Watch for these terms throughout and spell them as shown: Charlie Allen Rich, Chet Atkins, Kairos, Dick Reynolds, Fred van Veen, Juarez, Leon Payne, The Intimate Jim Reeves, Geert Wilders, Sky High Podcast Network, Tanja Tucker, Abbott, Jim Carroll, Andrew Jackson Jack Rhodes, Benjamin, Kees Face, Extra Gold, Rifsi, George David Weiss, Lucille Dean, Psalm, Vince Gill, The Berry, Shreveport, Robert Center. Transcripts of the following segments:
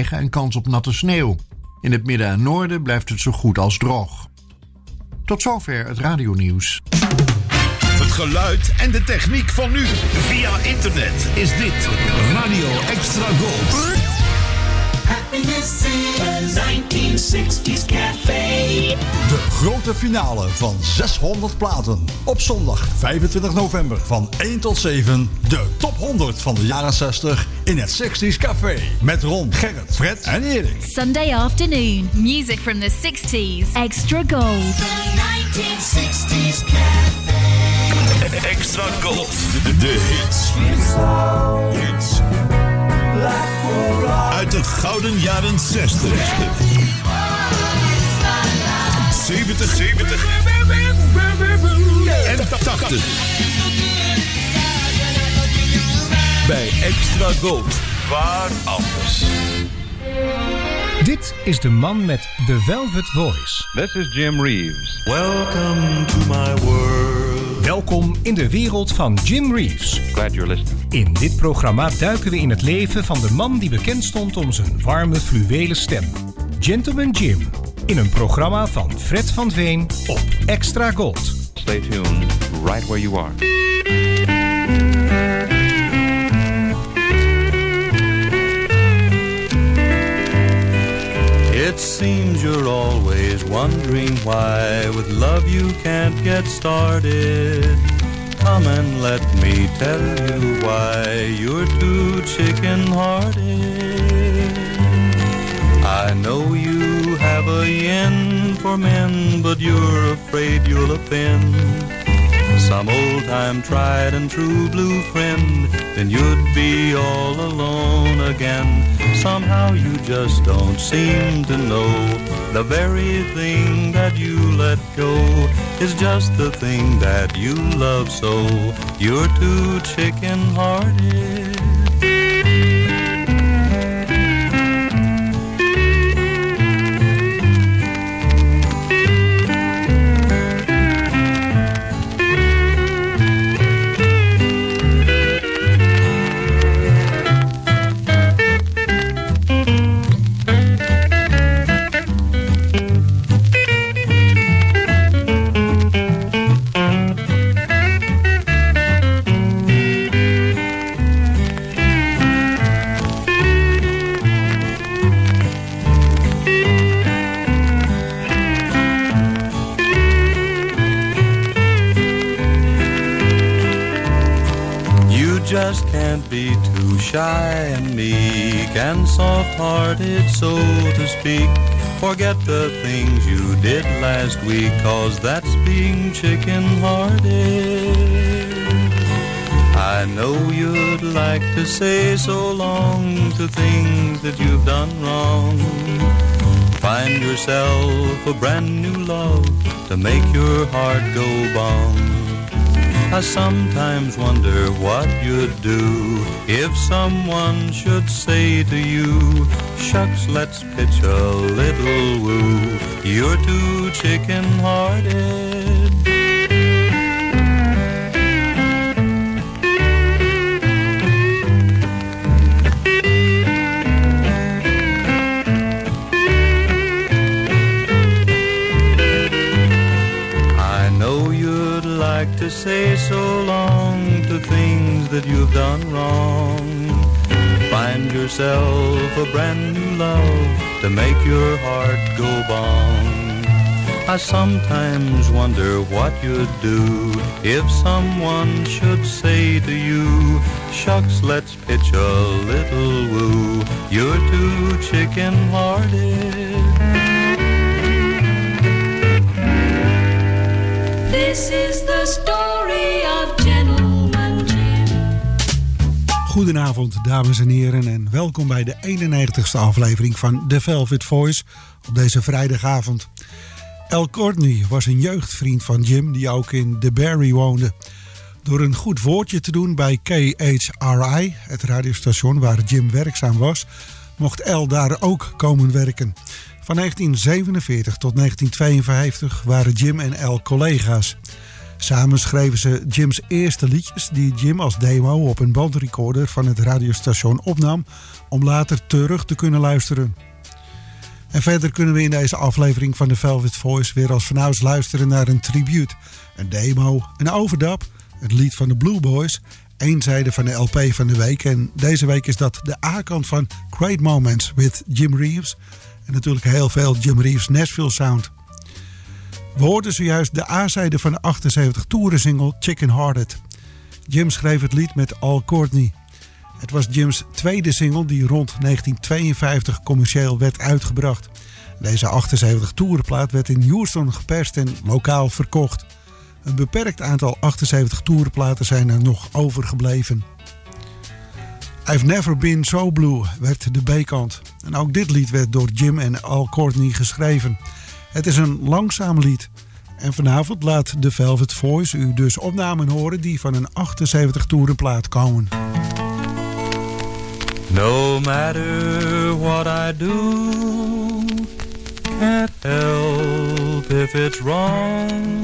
regen en kans op natte sneeuw. In het midden en noorden blijft het zo goed als droog. Tot zover het radionieuws. Het geluid en de techniek van nu. Via internet is dit Radio Extra Gold. Happiness in 1960s Café. De grote finale van 600 platen. Op zondag 25 november van 1 tot 7. De top 100 van de jaren 60 in het 60s Café. Met Ron, Gerrit, Fred en Erik. Sunday afternoon. Music from the 60s. Extra Gold. The 1960s Café. Extra Gold, de hits. Hits. Uit de gouden jaren 60. 70, 70 en 80. Bij Extra Gold, waar anders. Dit is de man met The Velvet Voice. This is Jim Reeves. Welcome to my world. Welkom in de wereld van Jim Reeves. Glad you're listening. In dit programma duiken we in het leven van de man die bekend stond om zijn warme fluwelen stem. Gentleman Jim. In een programma van Fred van Veen op Extra Gold. Stay tuned, right where you are. It seems you're always wondering why with love you can't get started. Come and let me tell you why you're too chicken-hearted. I know you have a yen for men, but you're afraid you'll offend some old-time tried and true blue friend. Then you'd be all alone again. Somehow you just don't seem to know the very thing that you let go is just the thing that you love so. You're too chicken-hearted. Be too shy and meek and soft-hearted, so to speak. Forget the things you did last week, cause that's being chicken-hearted. I know you'd like to say so long to things that you've done wrong. Find yourself a brand new love to make your heart go bong. I sometimes wonder what you'd do if someone should say to you, shucks, let's pitch a little woo. You're too chicken-hearted. To say so long to things that you've done wrong. Find yourself a brand new love to make your heart go bong. I sometimes wonder what you'd do if someone should say to you, shucks, let's pitch a little woo. You're too chicken-hearted. This is the story of Gentleman Jim. Goedenavond, dames en heren, en welkom bij de 91ste aflevering van The Velvet Voice op deze vrijdagavond. Al Courtney was een jeugdvriend van Jim die ook in The Berry woonde. Door een goed woordje te doen bij KHRI, het radiostation waar Jim werkzaam was, mocht Al daar ook komen werken. Van 1947 tot 1952 waren Jim en Al collega's. Samen schreven ze Jim's eerste liedjes die Jim als demo op een bandrecorder van het radiostation opnam om later terug te kunnen luisteren. En verder kunnen we in deze aflevering van The Velvet Voice weer als vanouds luisteren naar een tribute, een demo, een overdub, het lied van de Blue Boys, één zijde van de LP van de week. En deze week is dat de A-kant van Great Moments with Jim Reeves. En natuurlijk heel veel Jim Reeves Nashville Sound. We hoorden zojuist de A-zijde van de 78 toeren single Chicken Hearted. Jim schreef het lied met Al Courtney. Het was Jim's tweede single die rond 1952 commercieel werd uitgebracht. Deze 78 toerenplaat werd in Houston geperst en lokaal verkocht. Een beperkt aantal 78 toerenplaten zijn er nog overgebleven. I've Never Been So Blue werd de B-kant. En ook dit lied werd door Jim en Al Courtney geschreven. Het is een langzaam lied. En vanavond laat The Velvet Voice u dus opnamen horen die van een 78 toerenplaat komen. No matter what I do, can't help if it's wrong.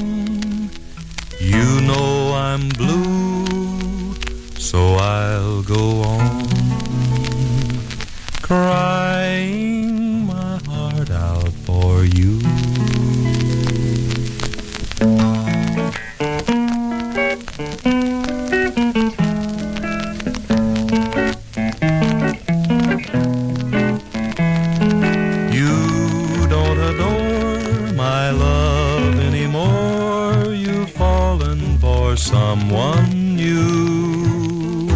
You know I'm blue, so I'll go on. Crying my heart out for you. Someone new.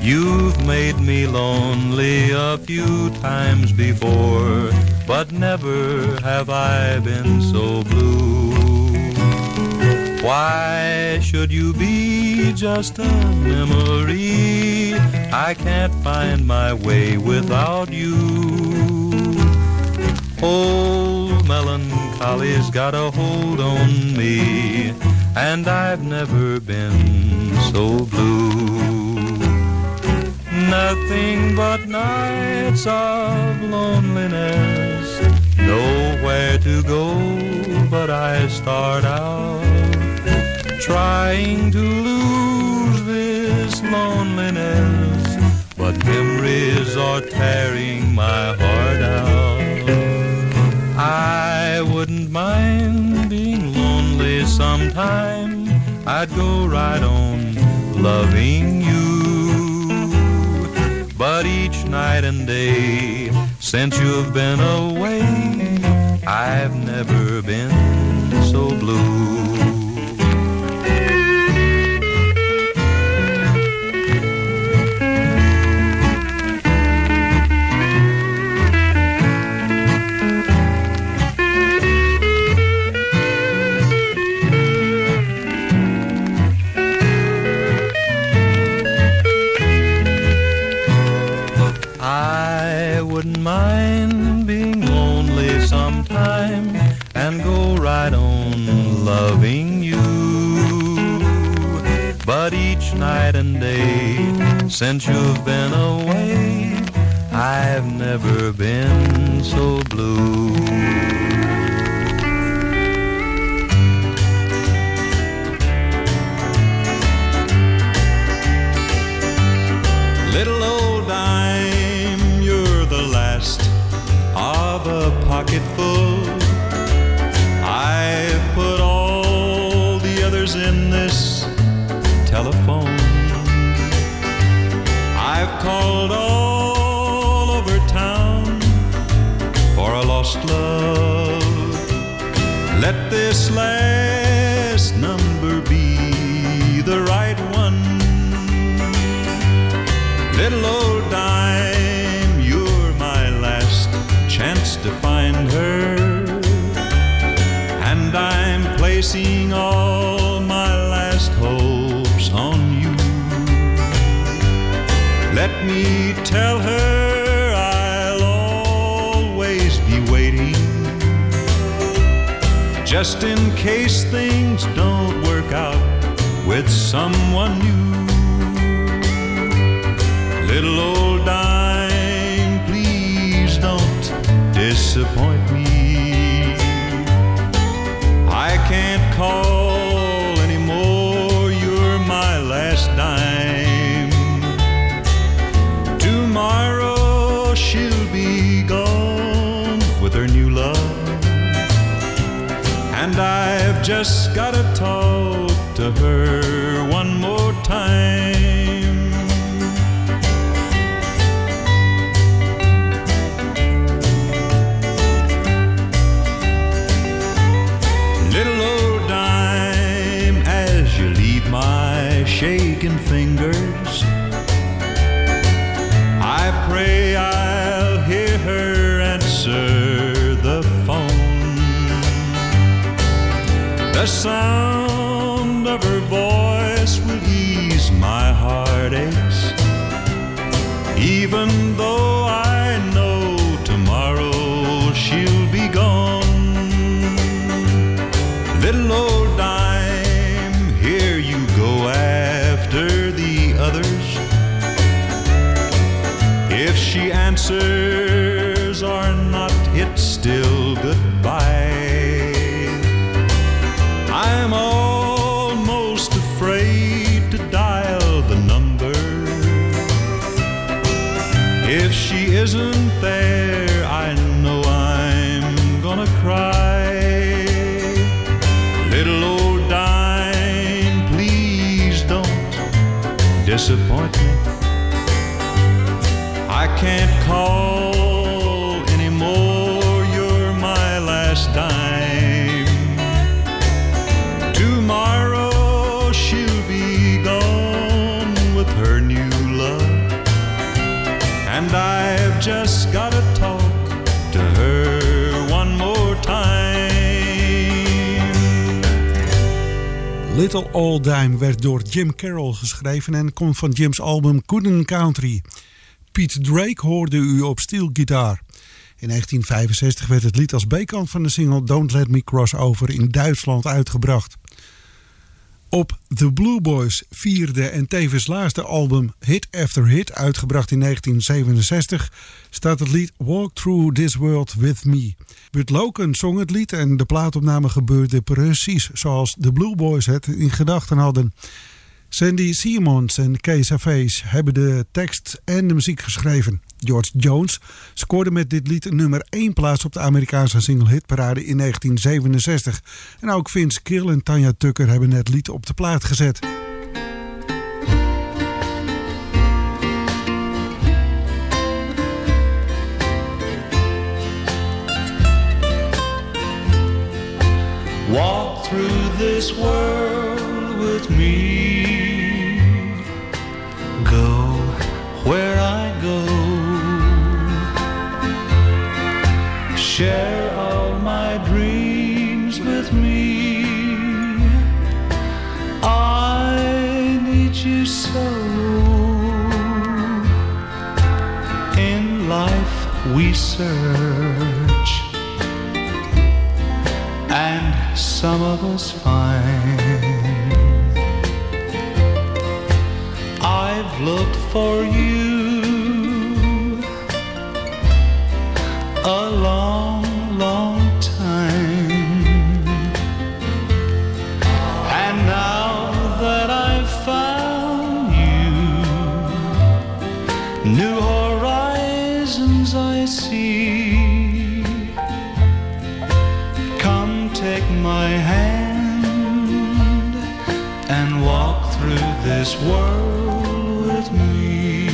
You've made me lonely a few times before, but never have I been so blue. Why should you be just a memory? I can't find my way without you. Old melancholy's got a hold on me, and I've never been so blue. Nothing but nights of loneliness, nowhere to go, but I start out trying to lose this loneliness, but memories are tearing my heart out. I wouldn't mind being sometime, I'd go right on loving you. But each night and day since you've been away, I've never been so blue. Mind being lonely sometime and go right on loving you. But each night and day since you've been away, I've never been so blue. A pocket full, I've put all the others in this telephone. I've called all over town for a lost love. Let this last number be the right one. Little old dime, chance to find her, and I'm placing all my last hopes on you. Let me tell her I'll always be waiting, just in case things don't work out with someone new. Little old dime, disappoint me. I can't call just gotta talk to her one more time. Little old dime, as you leave my shaking fingers, I pray I'll hear her answer the phone. The sound of her voice will ease my heartaches, even though I know tomorrow she'll be gone. Little old dime, here you go after the others. If she answers or not, it's still goodbye. I'm almost afraid to dial the number. If she isn't there, I know I'm gonna cry. Little old dime, please don't disappoint me. I can't call anymore, you're my last dime. Tomorrow she'll be gone with her new love, and I've just gotta talk to her one more time. Little Old Dime werd door Jim Carroll geschreven en komt van Jim's album Couldn't Country. Pete Drake hoorde u op steelgitaar. In 1965 werd het lied als B-kant van de single Don't Let Me Cross Over in Duitsland uitgebracht. Op The Blue Boys, vierde en tevens laatste album Hit After Hit, uitgebracht in 1967, staat het lied Walk Through This World With Me. Burt Loken zong het lied en de plaatopname gebeurde precies zoals de Blue Boys het in gedachten hadden. Sandy Simons en Kees Face hebben de tekst en de muziek geschreven. George Jones scoorde met dit lied nummer 1 plaats op de Amerikaanse single-hitparade in 1967. En ook Vince Gill en Tanja Tucker hebben het lied op de plaat gezet. Walk through this world with me. Where I go, share all my dreams with me. I need you so. In life we search, and some of us find. I've looked for you a long, long time, and now that I've found you, new horizons I see. Come take my hand and walk through this world. This world with me,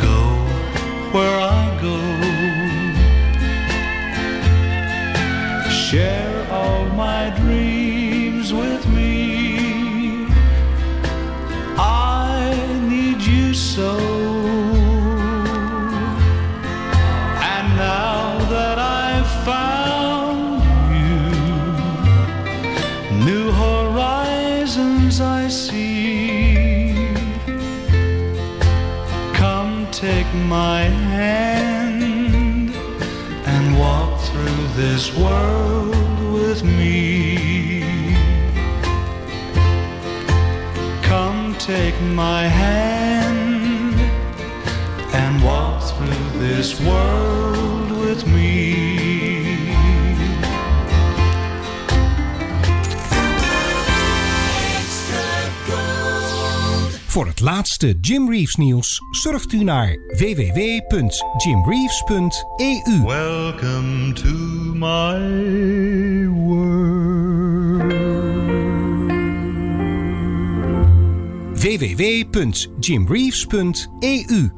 go where I go, share all my dreams with me. I need you so, and now that I've found you, new horizons I see. Come take my hand and walk through this world with me. Come take my hand and walk through through this world with me. Extra Gold. Voor het laatste Jim Reeves nieuws surft u naar www.jimreeves.eu. Welcome to my world. www.jimreeves.eu.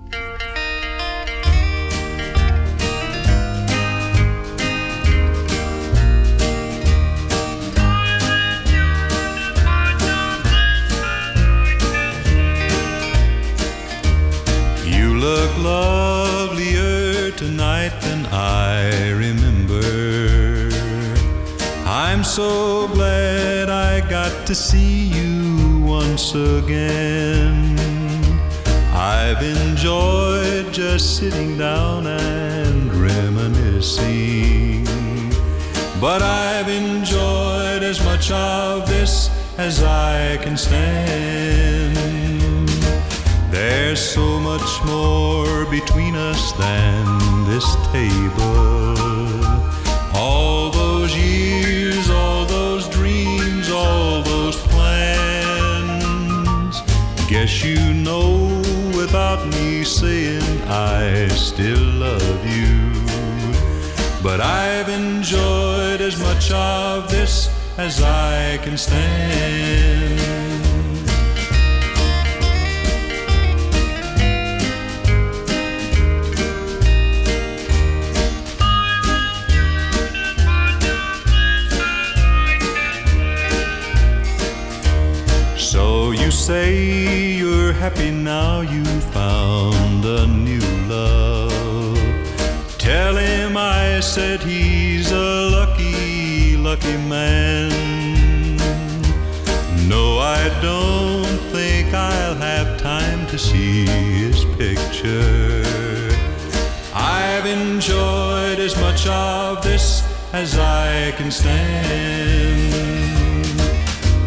Look lovelier tonight than I remember. I'm so glad I got to see you once again. I've enjoyed just sitting down and reminiscing, but I've enjoyed as much of this as I can stand. There's so much more between us than this table. All those years, all those dreams, all those plans. Guess you know without me saying I still love you. But I've enjoyed as much of this as I can stand. You say you're happy now you found a new love. Tell him I said he's a lucky, lucky man. No, I don't think I'll have time to see his picture. I've enjoyed as much of this as I can stand.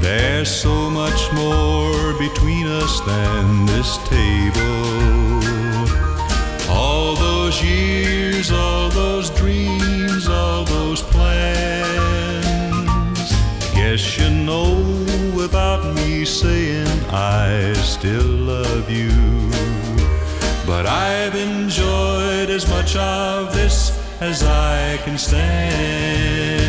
There's so much more between us than this table. All those years, all those dreams, all those plans. Guess you know without me saying I still love you. But I've enjoyed as much of this as I can stand.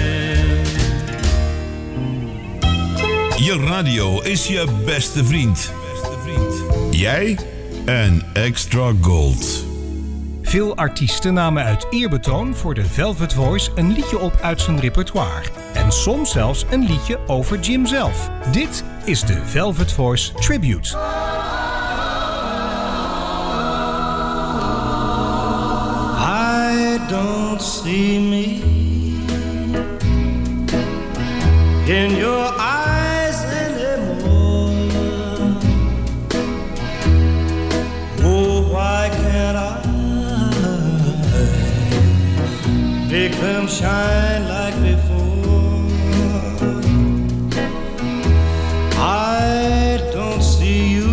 Je radio is je beste vriend. Jij en Extra Gold. Veel artiesten namen uit eerbetoon voor de Velvet Voice een liedje op uit zijn repertoire. En soms zelfs een liedje over Jim zelf. Dit is de Velvet Voice Tribute. I don't see me in your eyes. Make them shine like before. I don't see you,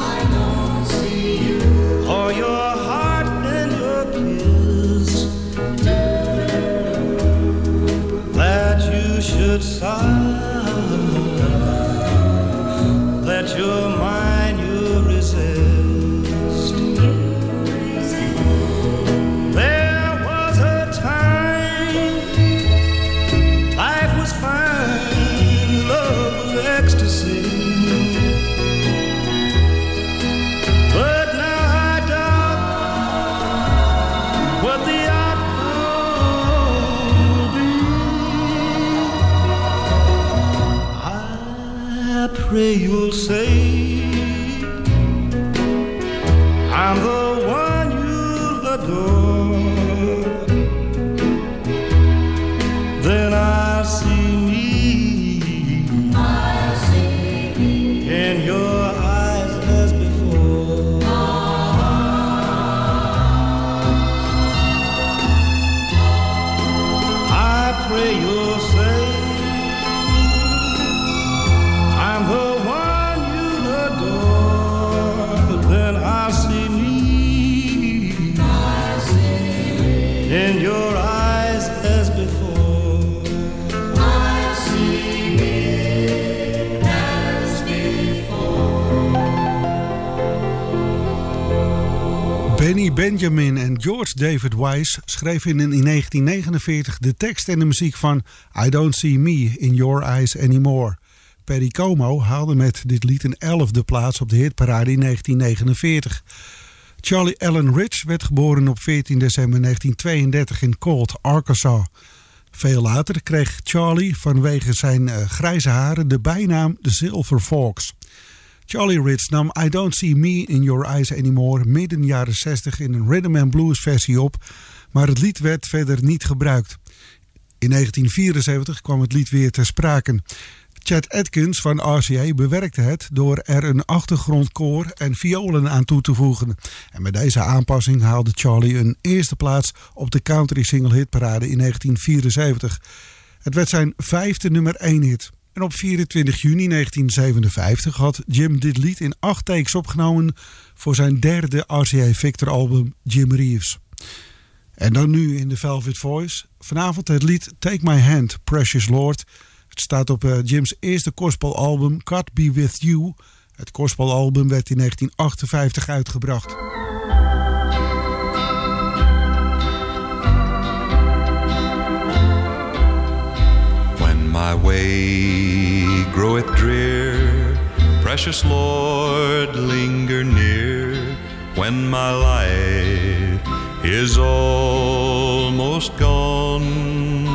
I don't see you, or your heart and your kiss that you should sigh, that your mind you resist. There was a time Benny, Benjamin en George David Weiss schreven in 1949 de tekst en de muziek van I Don't See Me in Your Eyes Anymore. Perry Como haalde met dit lied een 11e plaats op de hitparade in 1949. Charlie Allen Rich werd geboren op 14 december 1932 in Colt, Arkansas. Veel later kreeg Charlie vanwege zijn grijze haren de bijnaam de Silver Fox. Charlie Rich nam I Don't See Me in Your Eyes Anymore midden jaren 60 in een rhythm and blues versie op, maar het lied werd verder niet gebruikt. In 1974 kwam het lied weer ter sprake. Chet Atkins van RCA bewerkte het door er een achtergrondkoor en violen aan toe te voegen. En met deze aanpassing haalde Charlie een 1e plaats op de country single hitparade in 1974. Het werd zijn 5e nummer 1 hit. En op 24 juni 1957 had Jim dit lied in 8 takes opgenomen voor zijn 3e RCA Victor album Jim Reeves. En dan nu in The Velvet Voice. Vanavond het lied Take My Hand, Precious Lord. Het staat op Jim's 1e gospelalbum God Be With You. Het gospelalbum werd in 1958 uitgebracht. When my way groweth drear, precious Lord, linger near. When my life is almost gone,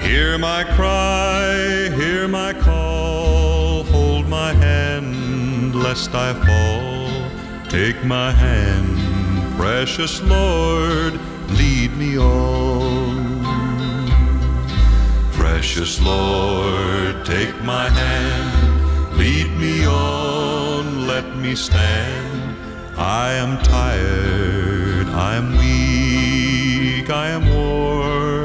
hear my cry, hear my call, hold my hand lest I fall. Take my hand, precious Lord, lead me on. Precious Lord, take my hand, lead me on, let me stand. I am tired, I am weak, I am worn.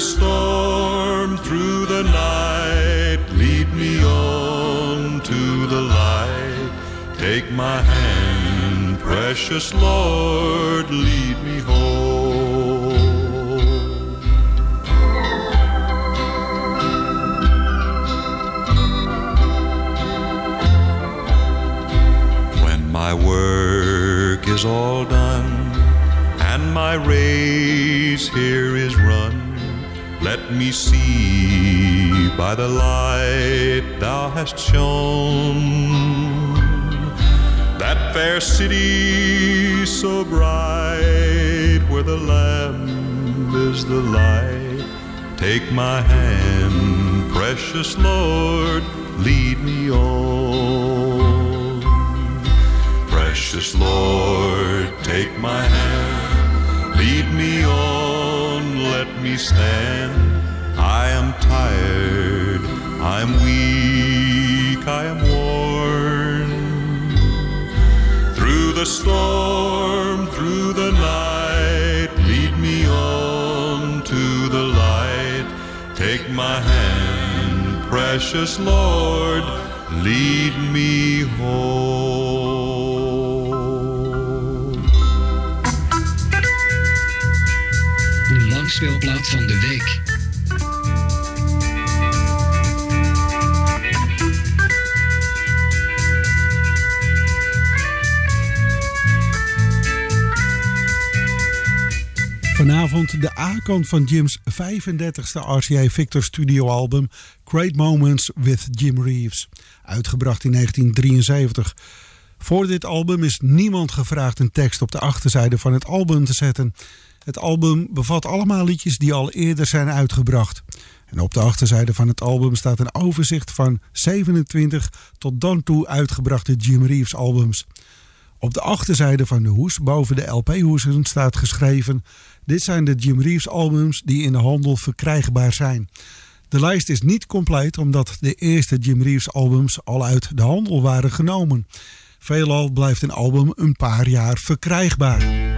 Storm through the night, lead me on to the light. Take my hand, precious Lord, lead me home. When my work is all done and my race here is run, let me see by the light thou hast shone that fair city so bright where the Lamb is the light. Take my hand, precious Lord, lead me on. Precious Lord, take my hand, lead me on, let me stand. I am tired, I am weak, I am worn. Through the storm, through the night, lead me on to the light. Take my hand, precious Lord, lead me home. Speelplaat van de week. Vanavond de A-kant van Jim's 35e RCA Victor studioalbum Great Moments with Jim Reeves, uitgebracht in 1973. Voor dit album is niemand gevraagd een tekst op de achterzijde van het album te zetten. Het album bevat allemaal liedjes die al eerder zijn uitgebracht. En op de achterzijde van het album staat een overzicht van 27 tot dan toe uitgebrachte Jim Reeves albums. Op de achterzijde van de hoes, boven de LP-hoesen, staat geschreven: dit zijn de Jim Reeves albums die in de handel verkrijgbaar zijn. De lijst is niet compleet omdat de eerste Jim Reeves albums al uit de handel waren genomen. Veelal blijft een album een paar jaar verkrijgbaar.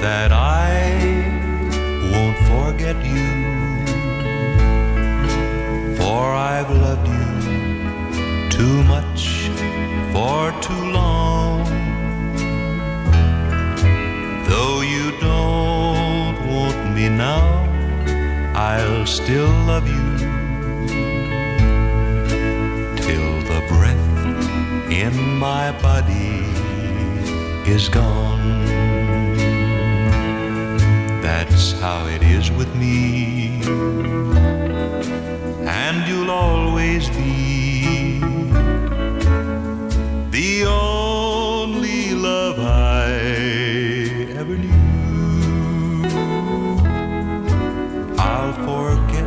That I won't forget you, for I've loved you too much for too long. Though you don't want will still love you till the breath in my body is gone. That's how it is with me, and you'll always be the only love I ever knew. I'll forget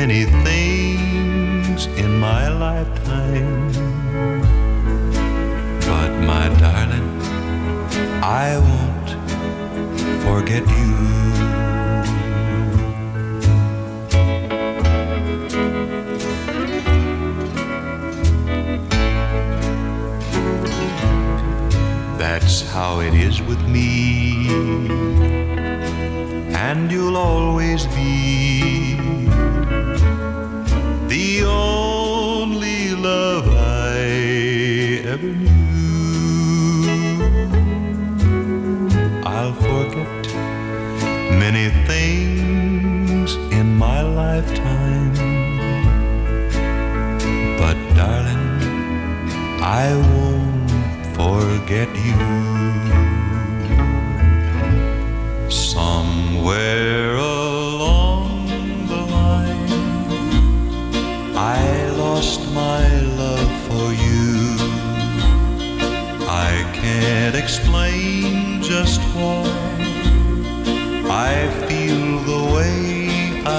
many things in my lifetime, but my darling, I won't forget you. That's how it is with me, and you'll always be the only love I ever knew. I'll forget many things in my lifetime, but darling, I won't forget you. Somewhere along the line, I lost my love for you. I can't explain just why I feel the way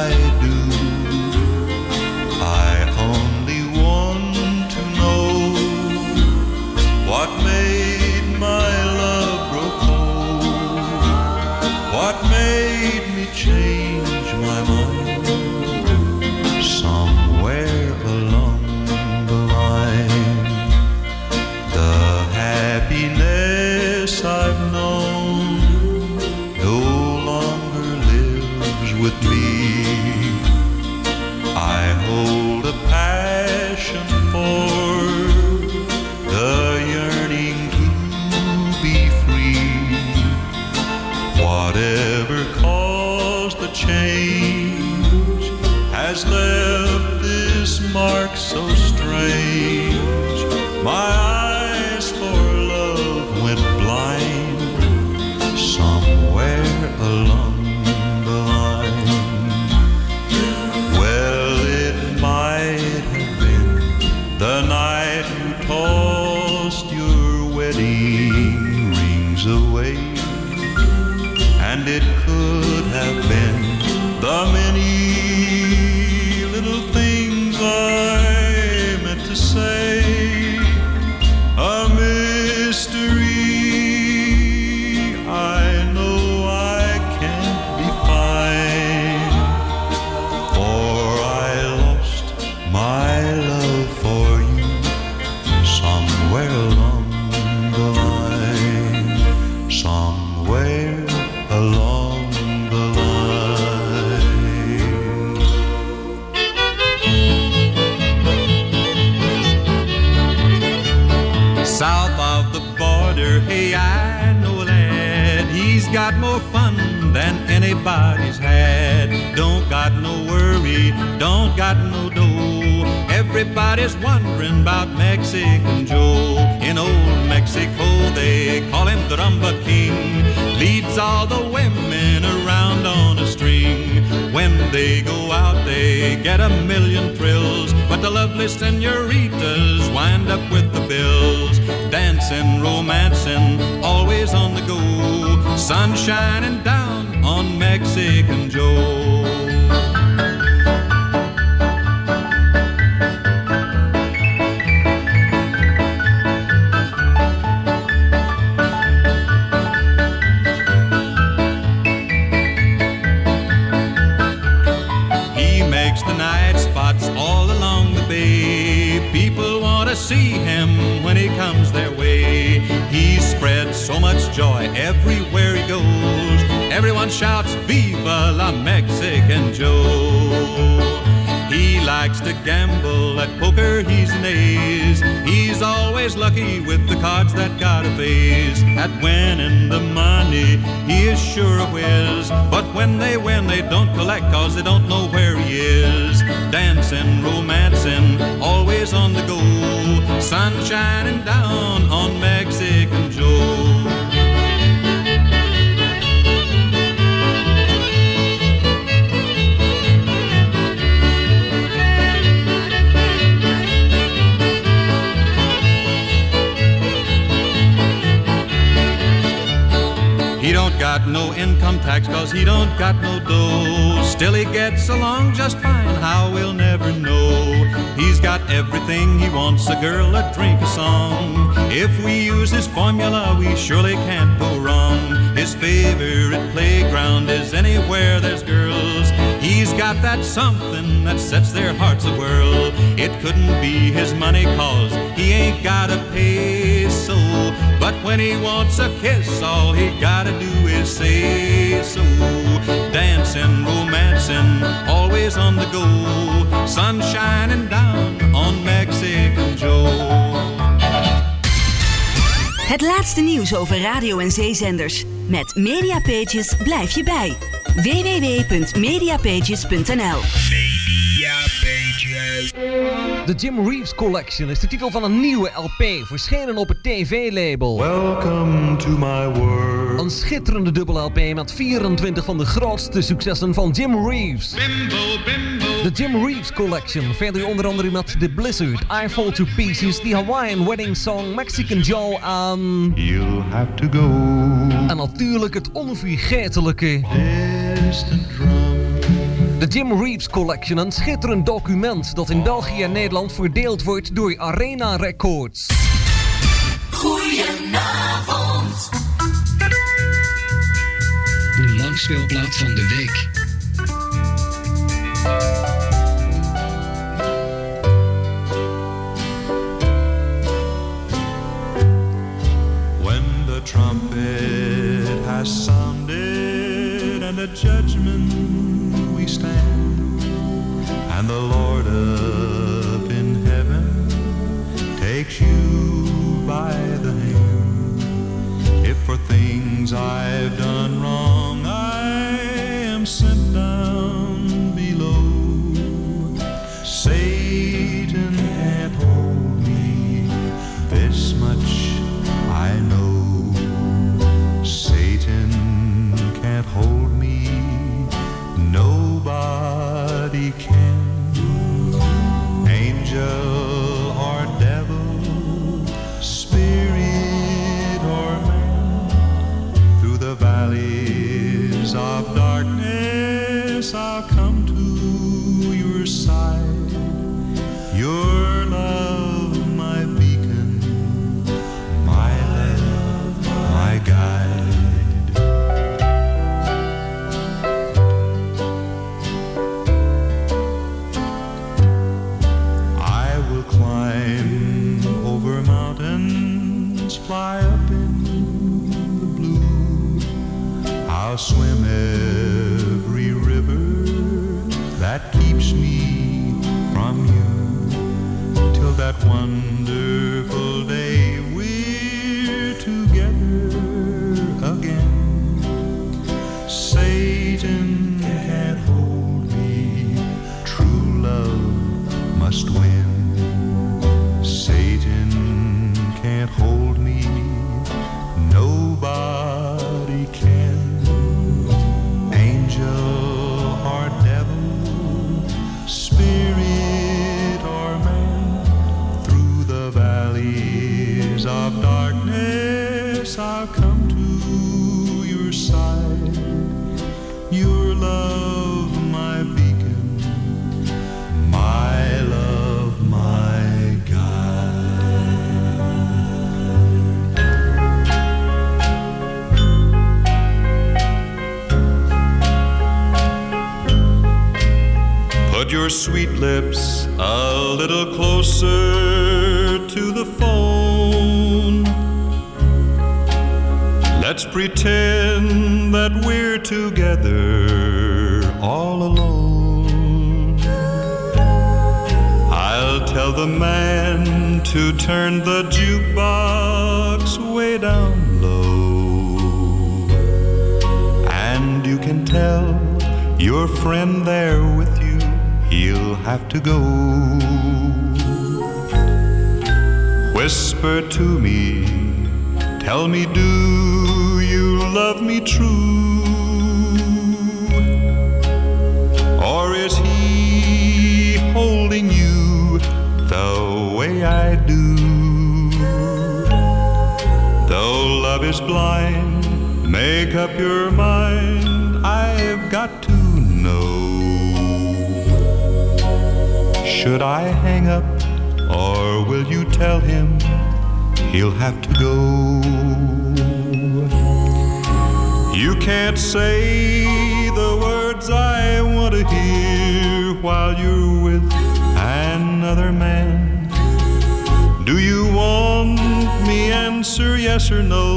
I do. I only want to know what made my love grow cold, what made me change my mind. Somewhere along the line, the happiness I've known no longer lives with me. I hold a passion for the yearning to be free. Whatever caused the change has left this mark so strange. My eyes for love went blind somewhere along the line. Well, it might have been the night you tossed your wedding rings away, and it could have been the many little things I meant to say. A mystery I know I can't define, for I lost my love for you somewhere along the line, somewhere along the line. South of the border, hey, I know a lad, he's got more fun than anybody's had. Don't got no worry, don't got no dough, everybody's wondering about Mexican Joe. In old Mexico they call him the Rumba King, leads all the women around on a string. When they go out they get a million thrills, but the lovely senoritas wind up with the bills. Dancing, romancing, always on the go, sun shining down on Mexican Joe. He makes the night spots all along the bay. People want to see him when he comes their way. He spreads so much joy everywhere he goes. Everyone shouts, Viva la Mexican Joe! He likes to gamble, at poker he's an ace. He's always lucky with the cards that got a face. At winning the money, he is sure a whiz. But when they win, they don't collect, cause they don't know where he is. Dancing, romancing, always on the go. Sun shining down on Mexican Joe. He don't got no income tax, cause he don't got no dough. Still he gets along just fine, how we'll never know. He's got everything he wants, a girl, a drink, a song. If we use his formula, we surely can't go wrong. His favorite playground is anywhere there's girls. He's got that something that sets their hearts awhirl. It couldn't be his money, cause he ain't gotta pay so. But when he wants a kiss, all he gotta do is say so. Dancing, romancing, always on the go. Sun shining down on Mexican Joe. Het laatste nieuws over radio- en zeezenders. Met MediaPages blijf je bij. www.mediapages.nl. The Jim Reeves Collection is de titel van een nieuwe LP, verschenen op het TV-label. Welcome to my world. Een schitterende dubbel LP met 24 van de grootste successen van Jim Reeves. Bimbo, bimbo. The Jim Reeves Collection, verder onder andere met The Blizzard, I Fall to Pieces, The Hawaiian Wedding Song, Mexican Joe aan... You'll have to go. En natuurlijk het onvergetelijke... Distant drum. De Jim Reeves Collection, een schitterend document dat in België en Nederland verdeeld wordt door Arena Records. Goedenavond. De langspeelplaat van de week. When the trumpet has sounded and the judgment stand, and the Lord up in heaven takes you by the hand. If for things I've done wrong I am sent down below, Satan can't hold me, this much I know. Satan can't hold me, nobody can. Angel or devil, spirit or man, through the valleys of darkness I'll come to your side. Your love, my beacon, my love, my guide. Fly up in the blue, I'll swim every river that keeps me from you, till that wonderful day we're together again. Satan can't hold me, true love must win. Satan can't hold me, nobody can. Angel or devil, spirit or man, through the valleys of darkness I'll come to your side. Your love, my beacon, my love, my guide. Put your sweet lips a little closer to the phone. Let's pretend that we're together all alone. the man to turn the jukebox way down low. And you can tell your friend there with you, he'll have to go. Whisper to me, tell me, do you love me true? Or is he holding you the way I do? Though love is blind, make up your mind, I've got to know. Should I hang up, or will you tell him he'll have to go? You can't say the words I want to hear while you're with another man. Do you want me answer yes or no?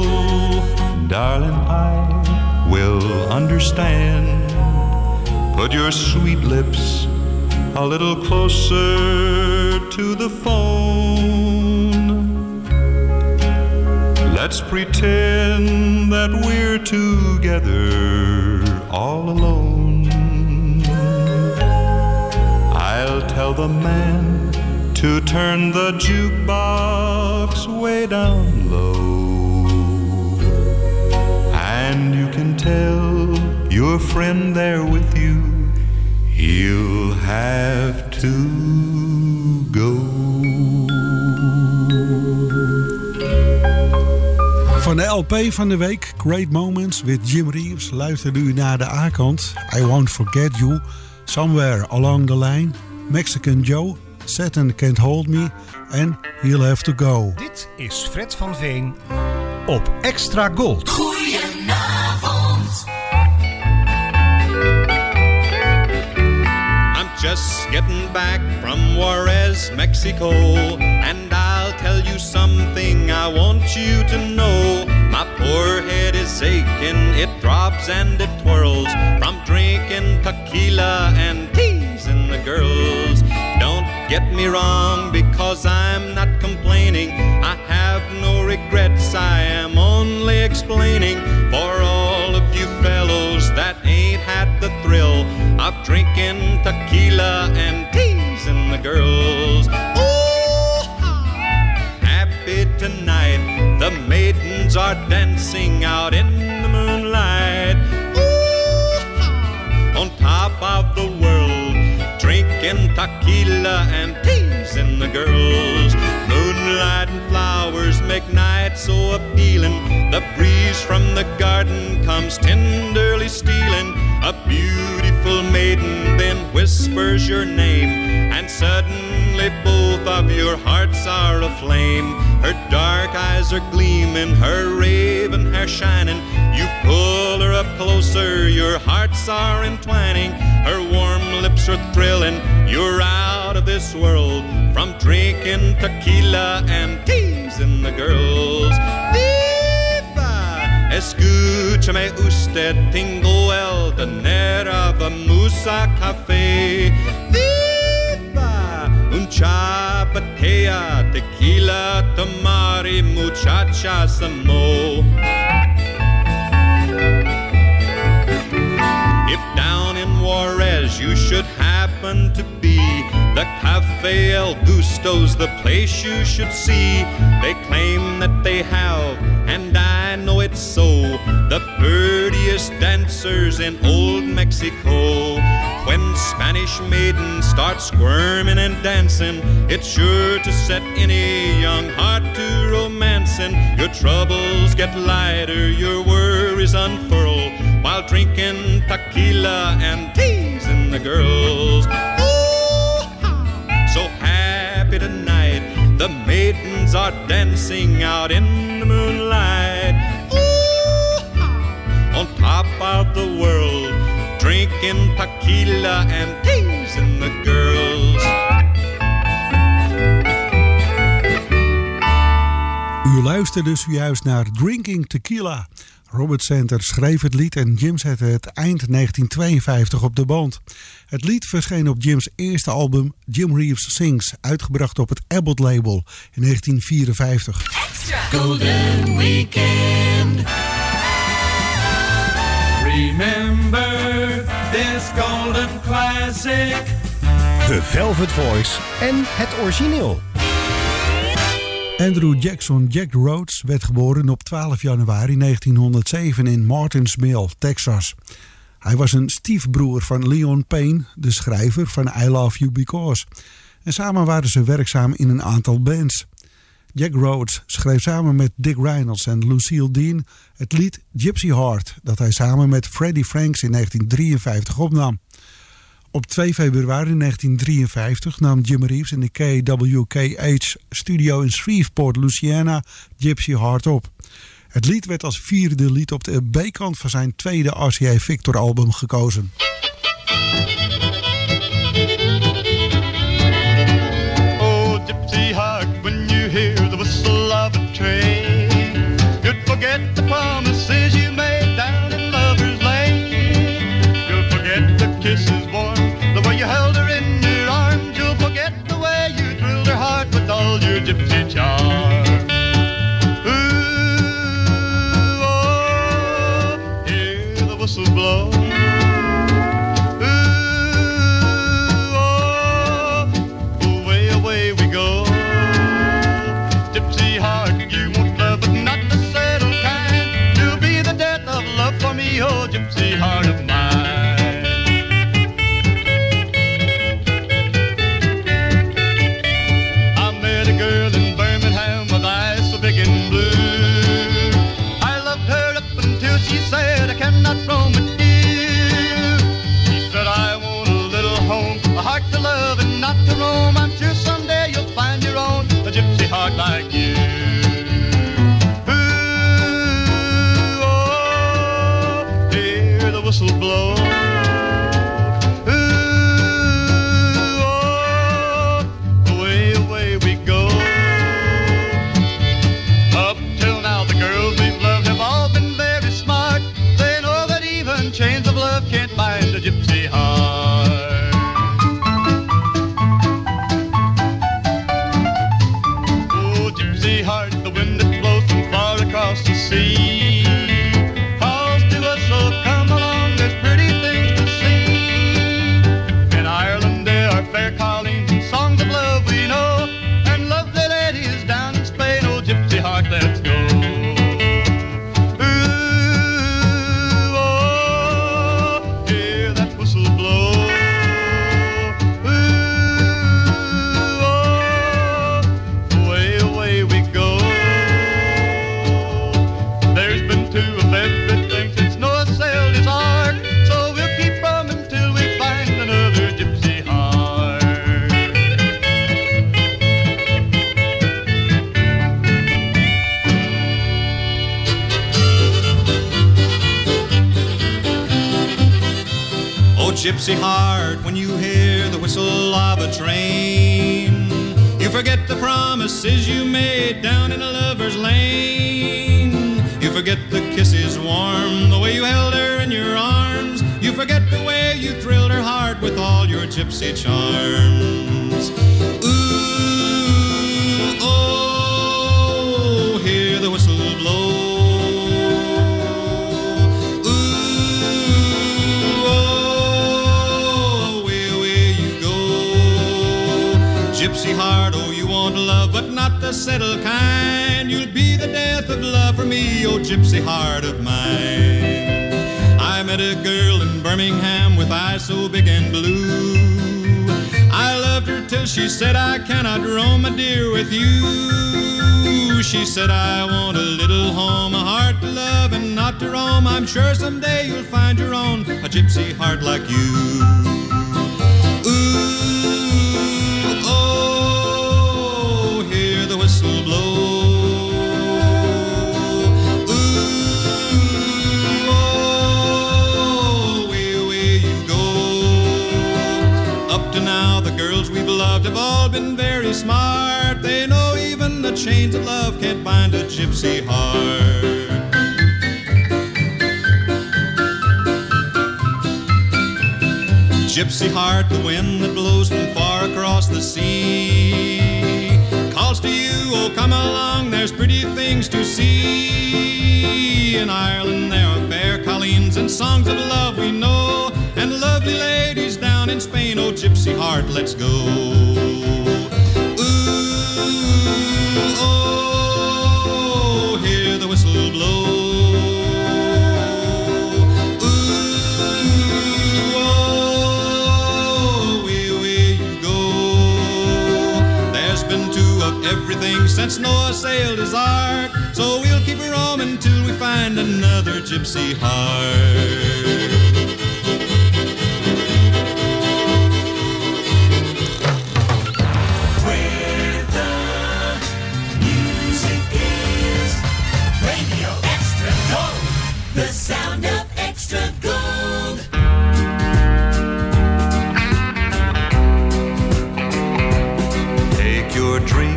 Darling, I will understand. Put your sweet lips a little closer to the phone. Let's pretend that we're together all alone. I'll tell the man to turn the jukebox way down low. And you can tell your friend there with you, he'll have to go. Van de LP van de week, Great Moments with Jim Reeves, luistert u naar de A-kant. I Won't Forget You, Somewhere Along the Line, Mexican Joe, Satan Can't Hold Me en He'll Have to Go. Dit is Fred van Veen op Extra Gold. Goedenavond. Just getting back from Juarez, Mexico, and I'll tell you something I want you to know. My poor head is aching, it throbs and it twirls from drinking tequila and teasing the girls. Don't get me wrong, because I'm not complaining. I have no regrets, I am only explaining for all of you fellows that ain't had the thrill of drinking tequila and teasing the girls. Oh, happy tonight, the maidens are dancing out in the moonlight. Oh, on top of the world, drinking tequila and teasing the girls. Moonlight and flowers make night so appealing. The breeze from the garden comes tenderly stealing. A beautiful maiden then whispers your name, and suddenly both of your hearts are aflame. Her dark eyes are gleaming, her raven hair shining. You pull her up closer, your hearts are entwining. Her warm lips are thrilling, you're out of this world from drinking tequila and teasing the girls. Viva! Escúchame usted, tengo el dinero, vamos a café. Viva! Un chapatea, tequila, tomar y muchachas amor. If down in Juarez you should happen to be, the Cafe El Gusto's the place you should see. They claim that they have, and I know it's so, the prettiest dancers in old Mexico. When Spanish maidens start squirming and dancing, it's sure to set any young heart to romancing. Your troubles get lighter, your worries unfurl, while drinking tequila and teasing the girls. So happy tonight, the maidens are dancing out in the moonlight. Ooh, on top of the world, drinking tequila and teasing the girls. U luistert dus juist naar Drinking Tequila Robert Center schreef het lied en Jim zette het eind 1952 op de band. Het lied verscheen op Jim's eerste album Jim Reeves Sings, uitgebracht op het Abbott label in 1954. Extra Golden Weekend. Remember this golden classic. The Velvet Voice en het origineel. Andrew Jackson Jack Rhodes werd geboren op 12 januari 1907 in Martins Mill, Texas. Hij was een stiefbroer van Leon Payne, de schrijver van I Love You Because. En samen waren ze werkzaam in een aantal bands. Jack Rhodes schreef samen met Dick Reynolds en Lucille Dean het lied Gypsy Heart, dat hij samen met Freddie Franks in 1953 opnam. Op 2 februari 1953 nam Jim Reeves in de KWKH-studio in Shreveport, Louisiana, Gypsy Heart op. Het lied werd als vierde lied op de B-kant van zijn tweede RCA Victor-album gekozen. Oh, Gypsy Heart, when you hear the whistle of a train, you'd forget the promises you made down in Lover's Lane. You'll forget the kisses warm, the way you held her in your arms. You'll forget the way you thrilled her heart with all your gypsy charm. Blow. Ooh, oh, away, away we go. Gypsy heart, you won't love, but not the settled kind. You'll be the death of love for me, oh, gypsy heart of mine. I met a girl in Birmingham with eyes so big and blue. I loved her up until she said, I cannot roam. Like you. Ooh, oh, hear the whistle blow. Ooh, oh, away, away we go. Up till now the girls we've loved have all been very smart. They know that even chains of love can't bind a gypsy heart. See, calls to us, so come along, there's pretty things to see. In Ireland there are fair callings and songs of love we know, and lovely ladies down in Spain, oh gypsy heart, let's go. Ooh, oh, hear that whistle blow. Ooh, oh, away, away we go. Gypsy heart, when you hear the whistle of a train, you forget the promises you made down in a lover's lane. You forget the kisses warm, the way you held her in your arms. You forget the way you thrilled her heart with all your gypsy charms. Ooh, oh, hear the whistle blow. Gypsy heart, oh, you want love, but not the settled kind. You'll be the death of love for me, oh, gypsy heart of mine. I met a girl in Birmingham with eyes so big and blue. I loved her till she said, I cannot roam, my dear, with you. She said, I want a little home, a heart to love and not to roam. I'm sure someday you'll find your own, a gypsy heart like you. Ooh. Whistle blow. Ooh, oh, away, away you go. Up to now the girls we've loved have all been very smart. They know even the chains of love can't bind a gypsy heart. gypsy heart, the wind that blows from far across the sea, calls to you, oh come along, there's pretty things to see. In Ireland there are fair colleens and songs of love we know, and lovely ladies down in Spain, oh gypsy heart, let's go. Ooh, oh, hear the whistle blow. Everything since Noah sailed his ark, so we'll keep roaming till we find another gypsy heart. Where the music is, Radio Extra Gold, the sound of Extra Gold. Take your drink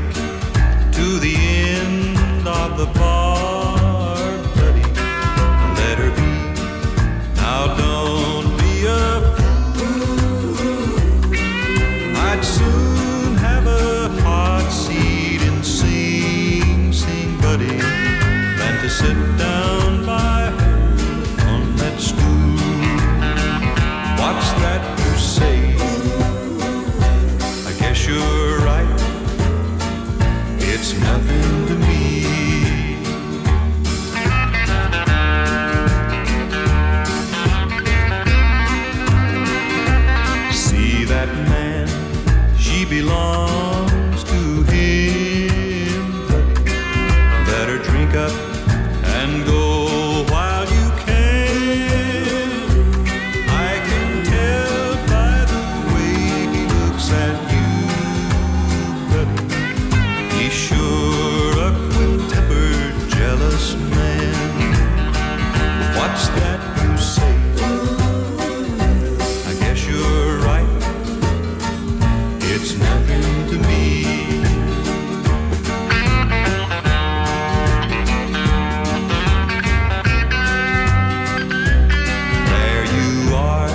to the end of the bar, buddy, let her be. Now don't be a fool. I'd soon have a hot seat in Sing Sing, buddy, than to sit down by her on that stool. What's that you say? I guess you're right. It's nothing to me. See that man, she belongs to him. Let her drink up and go while you can. I can tell by the way he looks at you, but sure a quick-tempered, jealous man. What's that you say? I guess you're right. It's nothing to me. There you are,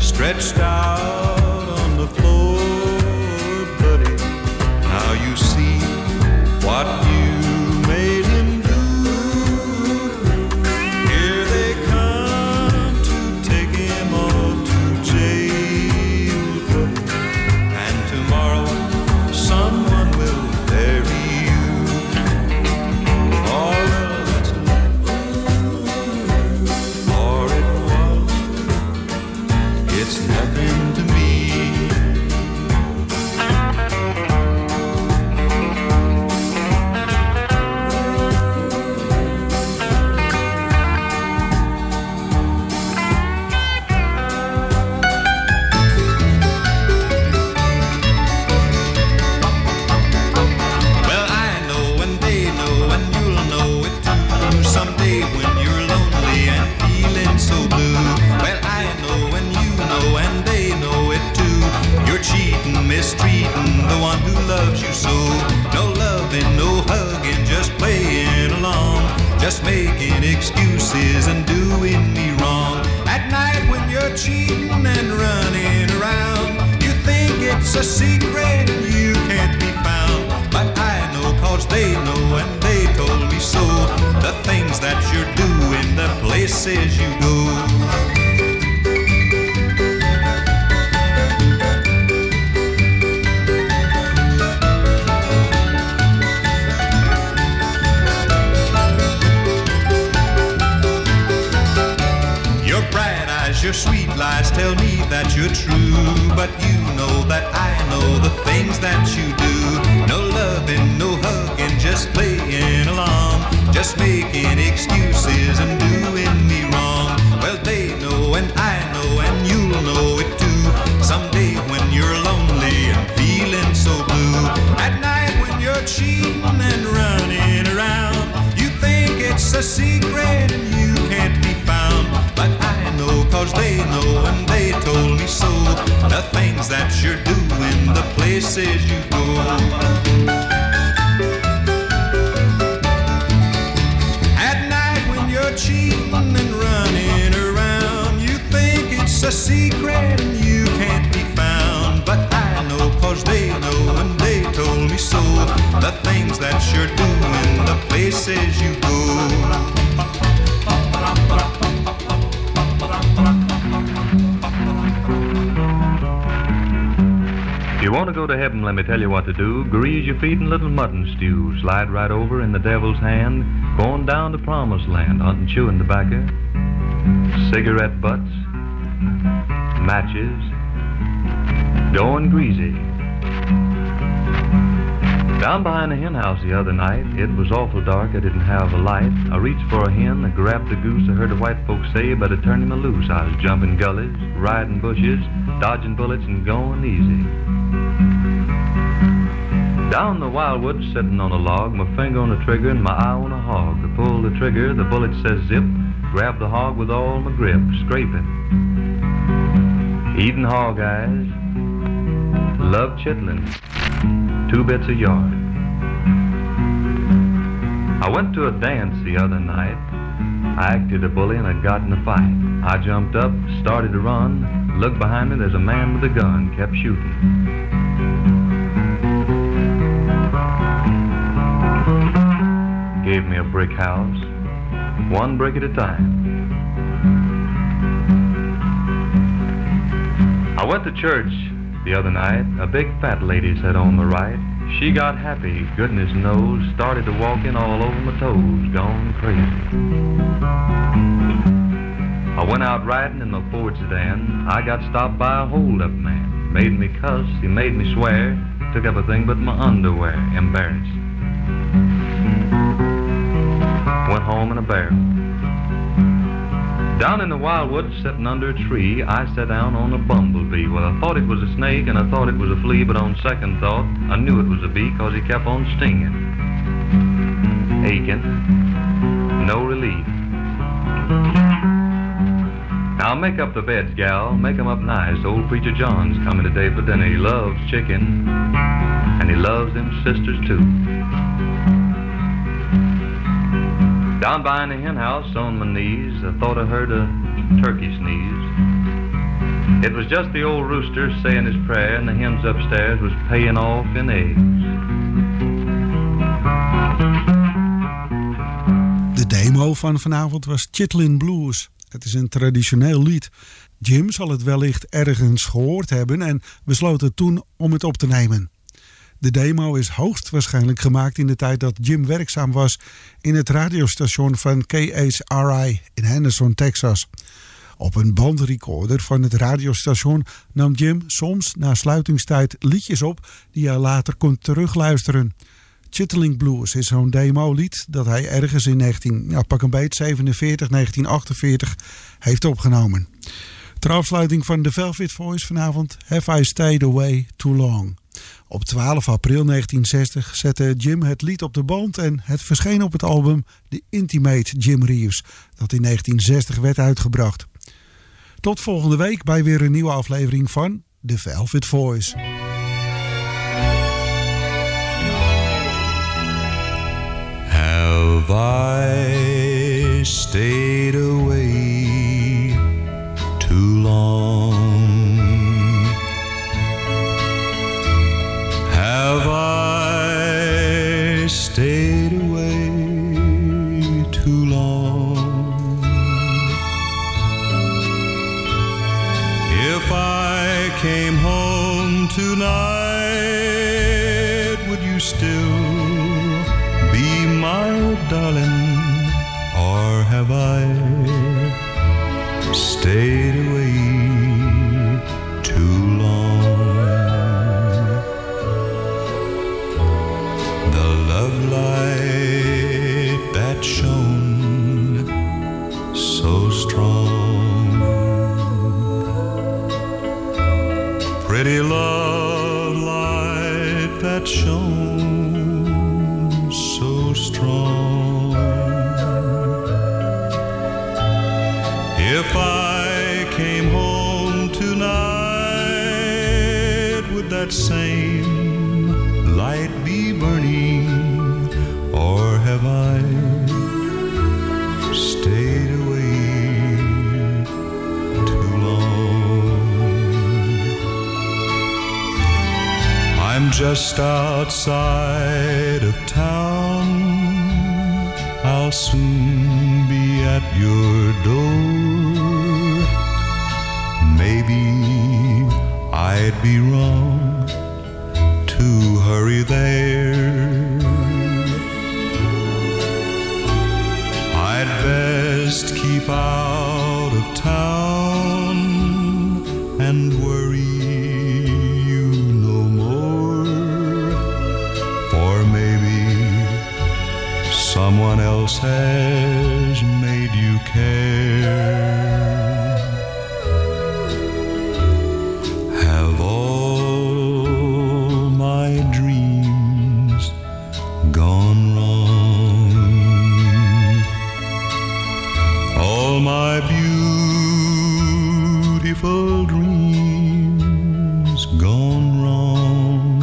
stretched out on the floor, buddy. Now you see what you made him do. Here they come to take him all to jail, and tomorrow someone will bury you. All that's left, or it was, it's nothing to me. Mistreating the one who loves you so. No loving, no hugging, just playing along, just making excuses and doing me wrong. At night when you're cheating and running around, you think it's a secret and you can't be found. But I know, cause they know and they told me so, the things that you're doing, the places you go. Your sweet lies tell me that you're true, but you know that I know the things that you do. No loving, no hugging, just playing along, just making excuses and doing me wrong. Well, they know and I know and you'll know it too, someday when you're lonely and feeling so blue. At night when you're cheating and running around, you think it's a secret and you can't be found. But I know, cause they know and they told me so, the things that you're doing, the places you go. At night when you're cheating and running around, you think it's a secret and you can't you're doing, the places you go. You want to go to heaven, let me tell you what to do. Grease your feet in little mutton stew. Slide right over in the devil's hand. Going down to promised land, hunting, chewing tobacco. Cigarette butts. Matches. Going greasy. Down behind the hen house the other night, it was awful dark, I didn't have a light. I reached for a hen, I grabbed a goose, I heard the white folks say, better turn him loose. I was jumping gullies, riding bushes, dodging bullets and going easy. Down the wildwood, sitting on a log, my finger on the trigger and my eye on a hog. I pull the trigger, the bullet says zip, grab the hog with all my grip, scraping, eating hog eyes. Love chitlin, 2 bits a yard. I went to a dance the other night. I acted a bully and I got in a fight. I jumped up, started to run. Looked behind me, there's a man with a gun, kept shooting. Gave me a brick house, one brick at a time. I went to church the other night, a big fat lady sat on the right. She got happy, goodness knows, started to walk in all over my toes, gone crazy. I went out riding in my Ford sedan. I got stopped by a hold-up man. Made me cuss, he made me swear, took everything but my underwear, embarrassed. Went home in a barrel. Down in the wildwood, sitting under a tree, I sat down on a bumble. Well, I thought it was a snake and I thought it was a flea, but on second thought, I knew it was a bee because he kept on stinging. Aching. No relief. Now, make up the beds, gal. Make them up nice. Old Preacher John's coming today for dinner. He loves chicken. And he loves them sisters, too. Down behind the hen house on my knees, I thought I heard a turkey sneeze. It was just the old rooster saying his prayer, and the hens upstairs was paying off in eggs. De demo van vanavond was Chitlin Blues. Het is een traditioneel lied. Jim zal het wellicht ergens gehoord hebben en besloot het toen om het op te nemen. De demo is hoogstwaarschijnlijk gemaakt in de tijd dat Jim werkzaam was in het radiostation van KHRI in Henderson, Texas. Op een bandrecorder van het radiostation nam Jim soms na sluitingstijd liedjes op die hij later kon terugluisteren. Chitlin Blues is zo'n demo-lied dat hij ergens in 1947, 1948 heeft opgenomen. Ter afsluiting van The Velvet Voice vanavond, Have I Stayed Away Too Long. Op 12 april 1960 zette Jim het lied op de band en het verscheen op het album The Intimate Jim Reeves, dat in 1960 werd uitgebracht. Tot volgende week bij weer een nieuwe aflevering van The Velvet Voice. Have I stayed away too long? Have I stayed away too long? If I came home tonight, would you still be my darling? Or have I stayed away too long? Love light that shone so strong, pretty love light that shone so strong. If I came home tonight, would that same light be burning? Or have I stayed away too long? I'm just outside of town. I'll soon be at your door. Maybe I'd be wrong to hurry there. I'd best keep out of town and worry you no more, for maybe someone else has made you care. Have all my dreams gone wrong? All my beautiful dreams gone wrong?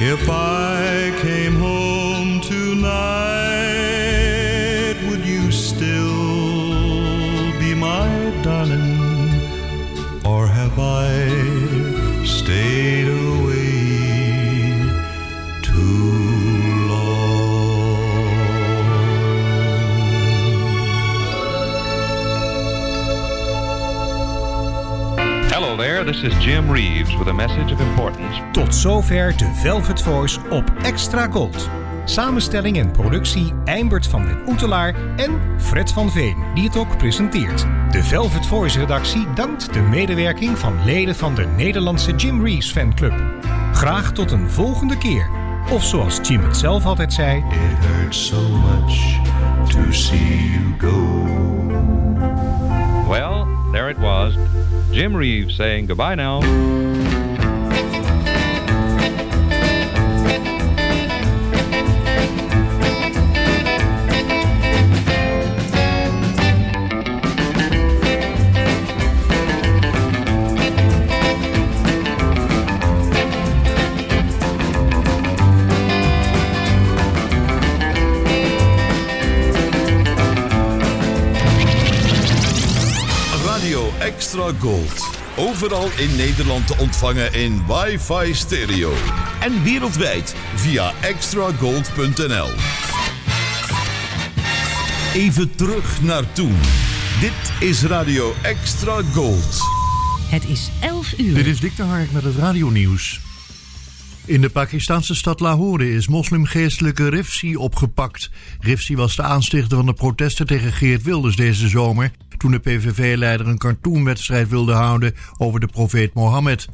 If I came home tonight, would you still be my darling? Or have I stayed away too long? Hello there, this is Jim Reeves with a message of importance. Tot zover de Velvet Voice op Extra Gold. Samenstelling en productie Eimbert van den Oetelaar en Fred van Veen, die het ook presenteert. De Velvet Voice-redactie dankt de medewerking van leden van de Nederlandse Jim Reeves fanclub. Graag tot een volgende keer. Of zoals Jim het zelf altijd zei... It hurts so much to see you go. Well, there it was. Jim Reeves saying goodbye now. Extra Gold. Overal in Nederland te ontvangen in wifi stereo. En wereldwijd via extragold.nl. Even terug naar toen. Dit is Radio Extra Gold. Het is 11 uur. Dit is Dick de Hark met het radionieuws. In de Pakistaanse stad Lahore is moslimgeestelijke Rifsi opgepakt. Rifsi was de aanstichter van de protesten tegen Geert Wilders deze zomer... toen de PVV-leider een cartoonwedstrijd wilde houden over de profeet Mohammed.